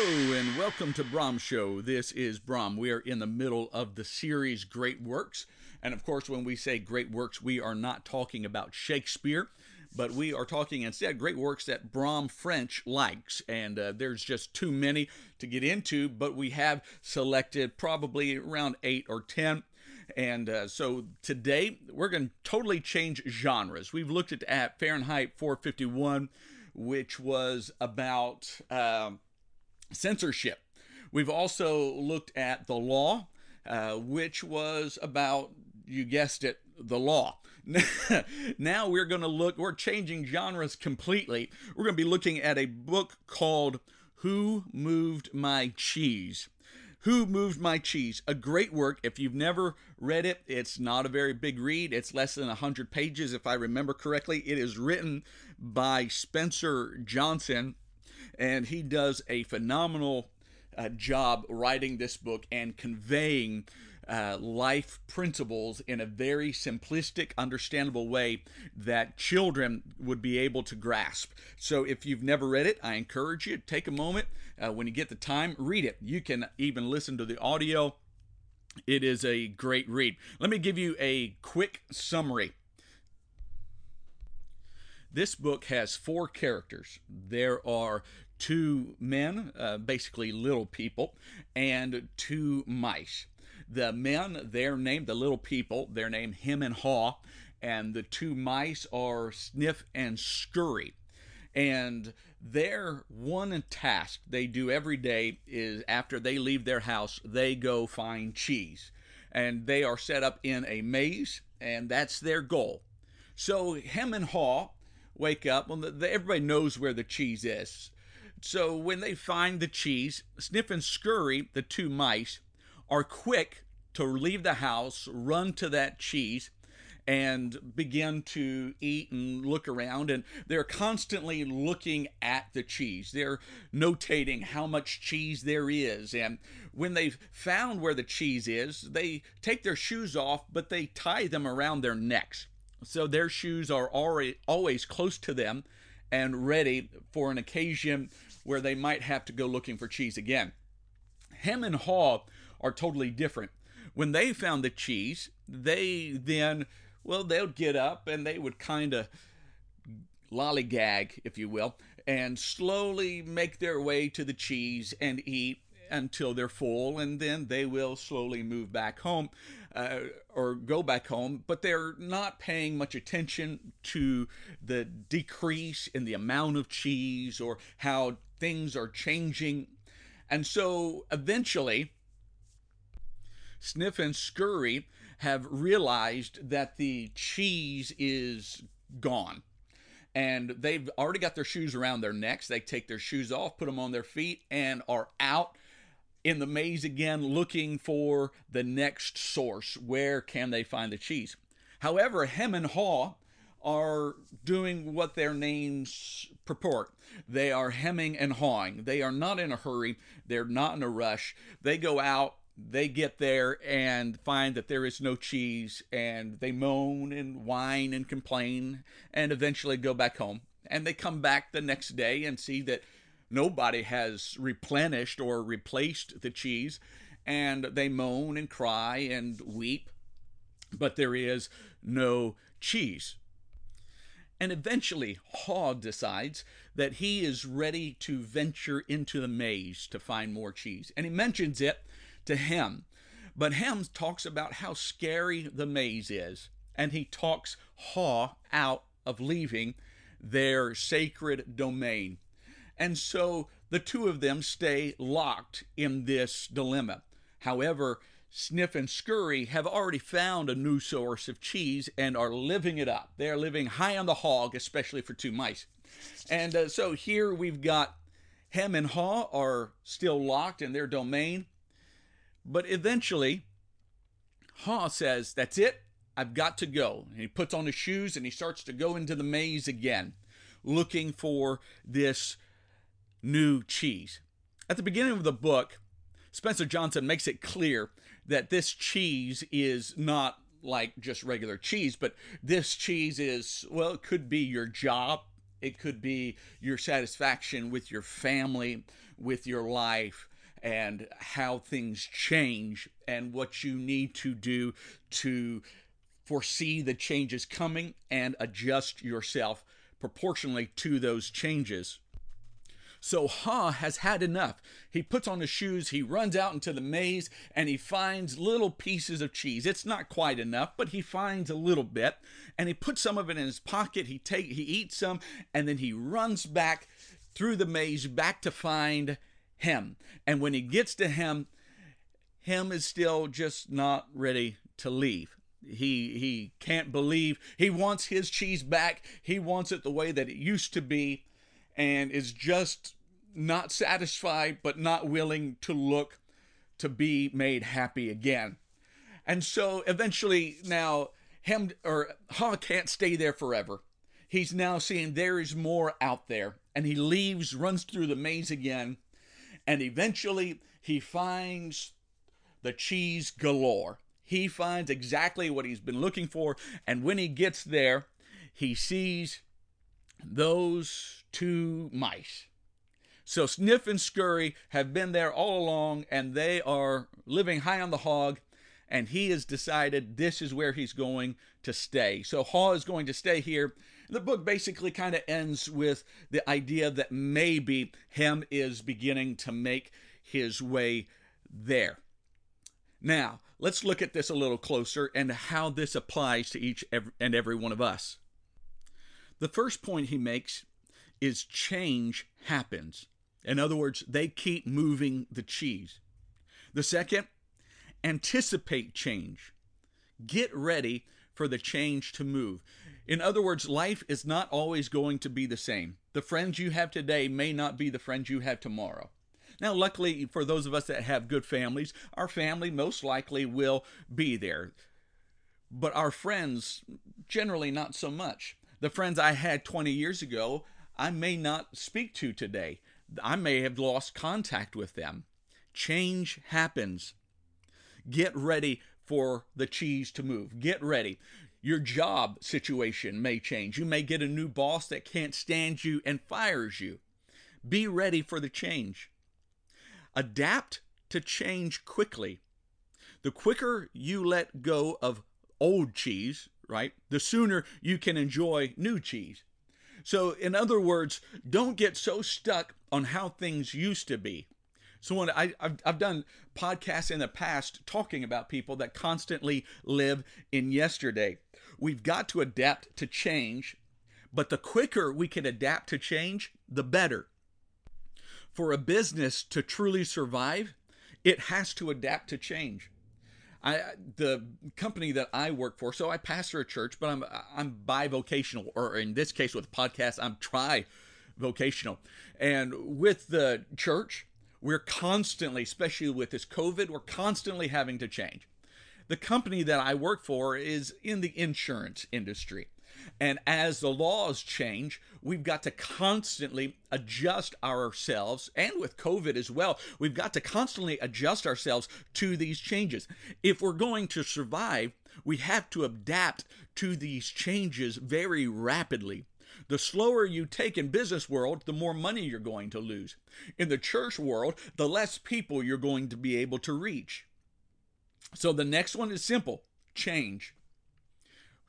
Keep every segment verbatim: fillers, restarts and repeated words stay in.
Hello and welcome to Brom Show. This is Brom. We are in the middle of the series Great Works. And of course, when we say Great Works, we are not talking about Shakespeare, but we are talking instead great works that Brom French likes. And uh, there's just too many to get into, but we have selected probably around eight or ten. And uh, so today we're going to totally change genres. We've looked at, at Fahrenheit four fifty-one, which was about uh, censorship. We've also looked at the law, uh, which was about, you guessed it, the law. Now we're going to look, we're changing genres completely. We're going to be looking at a book called Who Moved My Cheese? Who Moved My Cheese? A great work. If you've never read it, it's not a very big read. It's less than one hundred pages, if I remember correctly. It is written by Spencer Johnson, and he does a phenomenal uh, job writing this book and conveying Uh, life principles in a very simplistic, understandable way that children would be able to grasp. So if you've never read it, I encourage you to take a moment. Uh, when you get the time, read it. You can even listen to the audio. It is a great read. Let me give you a quick summary. This book has four characters. There are two men, uh, basically little people, and two mice. The men, they're named, the little people, they're named Him and Haw, and the two mice are Sniff and Scurry. And their one task they do every day is after they leave their house, they go find cheese. And they are set up in a maze, and that's their goal. So Him and Haw wake up, well, everybody knows where the cheese is. So when they find the cheese, Sniff and Scurry, the two mice, are quick to leave the house, run to that cheese, and begin to eat and look around. And they're constantly looking at the cheese. They're notating how much cheese there is. And when they've found where the cheese is, they take their shoes off, but they tie them around their necks. So their shoes are always close to them and ready for an occasion where they might have to go looking for cheese again. Hem and Haw are totally different. When they found the cheese, they then, well, they would get up and they would kind of lollygag, if you will, and slowly make their way to the cheese and eat until they're full, and then they will slowly move back home uh, or go back home, but they're not paying much attention to the decrease in the amount of cheese or how things are changing. And so eventually, Sniff and Scurry have realized that the cheese is gone. And they've already got their shoes around their necks. They take their shoes off, put them on their feet, and are out in the maze again looking for the next source. Where can they find the cheese? However, Hem and Haw are doing what their names purport. They are hemming and hawing. They are not in a hurry. They're not in a rush. They go out. They get there and find that there is no cheese, and they moan and whine and complain and eventually go back home. And they come back the next day and see that nobody has replenished or replaced the cheese, and they moan and cry and weep, but there is no cheese. And eventually Haw decides that he is ready to venture into the maze to find more cheese, and he mentions it to Hem. But Hem talks about how scary the maze is, and he talks Haw out of leaving their sacred domain. And so the two of them stay locked in this dilemma. However, Sniff and Scurry have already found a new source of cheese and are living it up. They're living high on the hog, especially for two mice. And uh, so here we've got Hem and Haw are still locked in their domain. But eventually, Haw says, that's it, I've got to go. And he puts on his shoes and he starts to go into the maze again, looking for this new cheese. At the beginning of the book, Spencer Johnson makes it clear that this cheese is not like just regular cheese, but this cheese is, well, it could be your job. It could be your satisfaction with your family, with your life, and how things change and what you need to do to foresee the changes coming and adjust yourself proportionally to those changes. So Ha has had enough. He puts on his shoes, he runs out into the maze, and he finds little pieces of cheese. It's not quite enough, but he finds a little bit, and he puts some of it in his pocket. He take, he eats some, and then he runs back through the maze back to find Hem. And when he gets to Hem, Hem is still just not ready to leave. He he can't believe. He wants his cheese back. He wants it the way that it used to be, and is just not satisfied, but not willing to look to be made happy again. And so eventually now Hem or Ha can't stay there forever. He's now seeing there is more out there, and he leaves, runs through the maze again, and eventually he finds the cheese galore. He finds exactly what he's been looking for, and when he gets there, he sees those two mice. So Sniff and Scurry have been there all along, and they are living high on the hog, and he has decided this is where he's going to stay. So Haw is going to stay here. The book basically kind of ends with the idea that maybe Hem is beginning to make his way there. Now, let's look at this a little closer and how this applies to each and every one of us. The first point he makes is change happens. In other words, they keep moving the cheese. The second, anticipate change. Get ready for the change to move. In other words, life is not always going to be the same. The friends you have today may not be the friends you have tomorrow. Now, luckily for those of us that have good families, our family most likely will be there. But our friends, generally not so much. The friends I had twenty years ago, I may not speak to today. I may have lost contact with them. Change happens. Get ready for the cheese to move. Get ready. Your job situation may change. You may get a new boss that can't stand you and fires you. Be ready for the change. Adapt to change quickly. The quicker you let go of old cheese, right, the sooner you can enjoy new cheese. So in other words, don't get so stuck on how things used to be. So when I, I've, I've done podcasts in the past talking about people that constantly live in yesterday. We've got to adapt to change, but the quicker we can adapt to change, the better. For a business to truly survive, it has to adapt to change. I, the company that I work for, so I pastor a church, but I'm I'm bivocational, or in this case with podcasts, I'm tri-vocational. And with the church, we're constantly, especially with this COVID, we're constantly having to change. The company that I work for is in the insurance industry. And as the laws change, we've got to constantly adjust ourselves, and with COVID as well, we've got to constantly adjust ourselves to these changes. If we're going to survive, we have to adapt to these changes very rapidly. The slower you take in business world, the more money you're going to lose. In the church world, the less people you're going to be able to reach. So the next one is simple, change.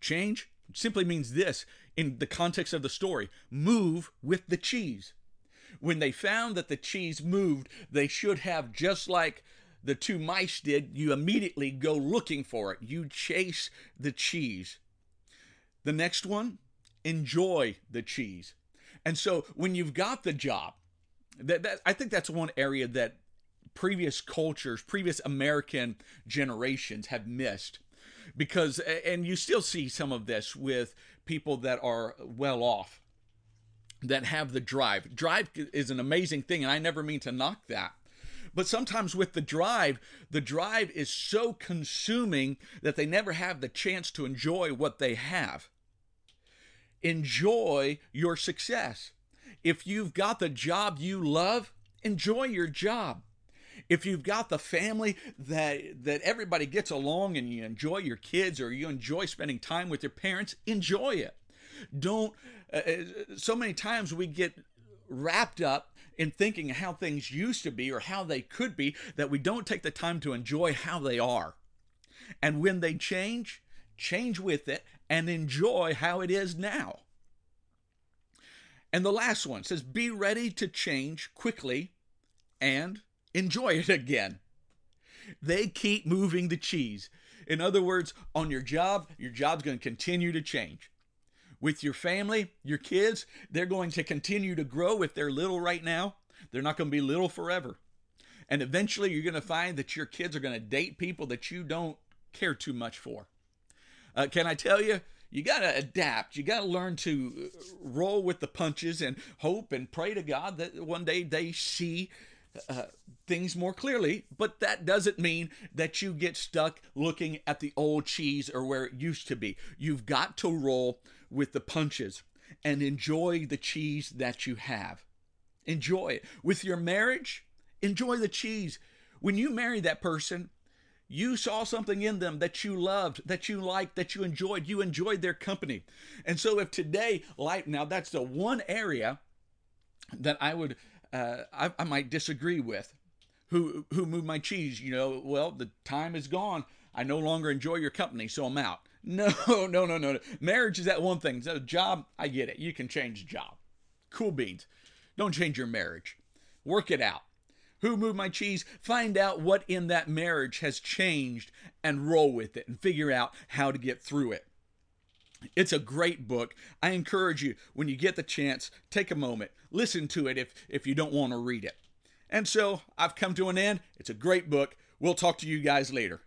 Change simply means this in the context of the story. Move with the cheese. When they found that the cheese moved, they should have, just like the two mice did, you immediately go looking for it. You chase the cheese. The next one, enjoy the cheese. And so when you've got the job, that, that I think that's one area that previous cultures, previous American generations have missed. Because, and you still see some of this with people that are well off, that have the drive. Drive is an amazing thing, and I never mean to knock that. But sometimes with the drive, the drive is so consuming that they never have the chance to enjoy what they have. Enjoy your success. If you've got the job you love, enjoy your job. If you've got the family that that everybody gets along and you enjoy your kids or you enjoy spending time with your parents, enjoy it. Don't, uh, so many times we get wrapped up in thinking how things used to be or how they could be that we don't take the time to enjoy how they are. And when they change, change with it and enjoy how it is now. And the last one says, be ready to change quickly and enjoy it again. They keep moving the cheese. In other words, on your job, your job's going to continue to change. With your family, your kids, they're going to continue to grow. If they're little right now, they're not going to be little forever. And eventually you're going to find that your kids are going to date people that you don't care too much for. Uh, can I tell you, you got to adapt. You got to learn to roll with the punches and hope and pray to God that one day they see uh, things more clearly. But that doesn't mean that you get stuck looking at the old cheese or where it used to be. You've got to roll with the punches and enjoy the cheese that you have. Enjoy it. With your marriage, enjoy the cheese. When you marry that person, you saw something in them that you loved, that you liked, that you enjoyed. You enjoyed their company. And so if today, like now, that's the one area that I would, uh, I, I might disagree with. Who, who moved my cheese? You know, well, the time is gone. I no longer enjoy your company, so I'm out. No, no, no, no. no. Marriage is that one thing. Is that a job? I get it. You can change the job. Cool beans. Don't change your marriage. Work it out. Who moved my cheese? Find out what in that marriage has changed and roll with it and figure out how to get through it. It's a great book. I encourage you, when you get the chance, take a moment, listen to it if, if you don't want to read it. And so I've come to an end. It's a great book. We'll talk to you guys later.